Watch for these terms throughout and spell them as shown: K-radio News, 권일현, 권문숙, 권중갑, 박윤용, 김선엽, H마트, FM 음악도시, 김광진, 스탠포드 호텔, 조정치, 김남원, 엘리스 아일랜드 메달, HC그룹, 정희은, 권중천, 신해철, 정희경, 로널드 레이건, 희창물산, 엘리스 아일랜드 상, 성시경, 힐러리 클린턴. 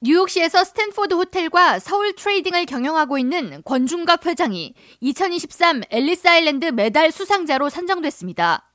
뉴욕시에서 스탠포드 호텔과 서울 트레이딩을 경영하고 있는 권중갑 회장이 2023 엘리스 아일랜드 메달 수상자로 선정됐습니다.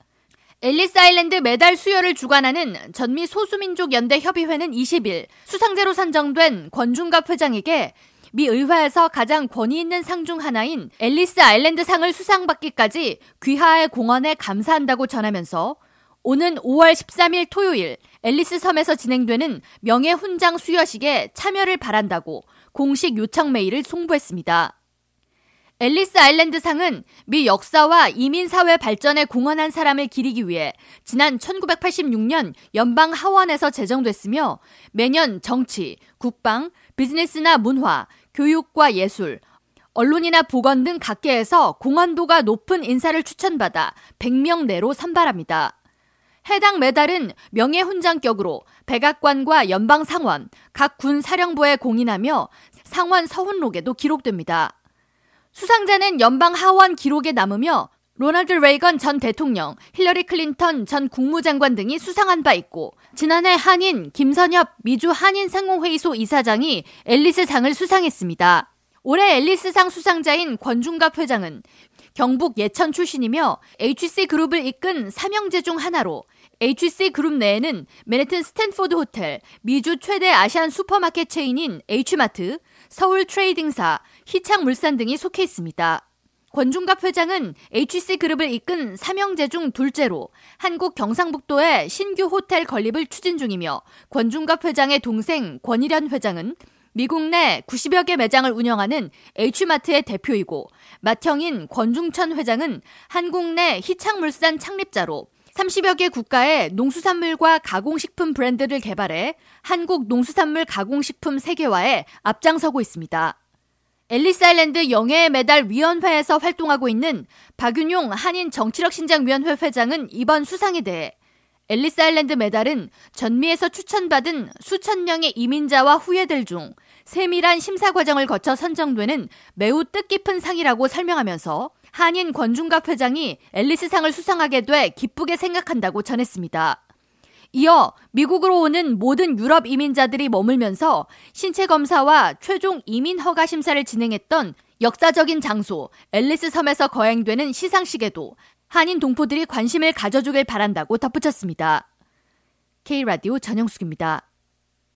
엘리스 아일랜드 메달 수여를 주관하는 전미 소수민족연대협의회는 20일 수상자로 선정된 권중갑 회장에게 미 의회에서 가장 권위 있는 상 중 하나인 엘리스 아일랜드 상을 수상받기까지 귀하의 공헌에 감사한다고 전하면서 오는 5월 13일 토요일 엘리스 섬에서 진행되는 명예훈장 수여식에 참여를 바란다고 공식 요청 메일을 송부했습니다. 엘리스 아일랜드 상은 미 역사와 이민사회 발전에 공헌한 사람을 기리기 위해 지난 1986년 연방 하원에서 제정됐으며 매년 정치, 국방, 비즈니스나 문화, 교육과 예술, 언론이나 보건 등 각계에서 공헌도가 높은 인사를 추천받아 100명 내로 선발합니다. 해당 메달은 명예훈장격으로 백악관과 연방상원, 각 군 사령부에 공인하며 상원 서훈록에도 기록됩니다. 수상자는 연방 하원 기록에 남으며 로널드 레이건 전 대통령, 힐러리 클린턴 전 국무장관 등이 수상한 바 있고 지난해 한인 김선엽 미주 한인상공회의소 이사장이 엘리스상을 수상했습니다. 올해 엘리스상 수상자인 권중갑 회장은 경북 예천 출신이며 HC그룹을 이끈 삼형제 중 하나로 HC그룹 내에는 맨해튼 스탠포드 호텔, 미주 최대 아시안 슈퍼마켓 체인인 H마트, 서울 트레이딩사, 희창물산 등이 속해 있습니다. 권중갑 회장은 HC그룹을 이끈 삼형제 중 둘째로 한국 경상북도에 신규 호텔 건립을 추진 중이며 권중갑 회장의 동생 권일현 회장은 미국 내 90여 개 매장을 운영하는 H마트의 대표이고 맏형인 권중천 회장은 한국 내 희창물산 창립자로 30여 개 국가의 농수산물과 가공식품 브랜드를 개발해 한국 농수산물 가공식품 세계화에 앞장서고 있습니다. 엘리스 아일랜드 영예의 메달 위원회에서 활동하고 있는 박윤용 한인 정치력신장위원회 회장은 이번 수상에 대해 엘리스 아일랜드 메달은 전미에서 추천받은 수천 명의 이민자와 후예들 중 세밀한 심사 과정을 거쳐 선정되는 매우 뜻깊은 상이라고 설명하면서 한인 권중갑 회장이 엘리스상을 수상하게 돼 기쁘게 생각한다고 전했습니다. 이어 미국으로 오는 모든 유럽 이민자들이 머물면서 신체 검사와 최종 이민 허가 심사를 진행했던 역사적인 장소 엘리스 섬에서 거행되는 시상식에도 한인 동포들이 관심을 가져주길 바란다고 덧붙였습니다. K-radio 전영숙입니다.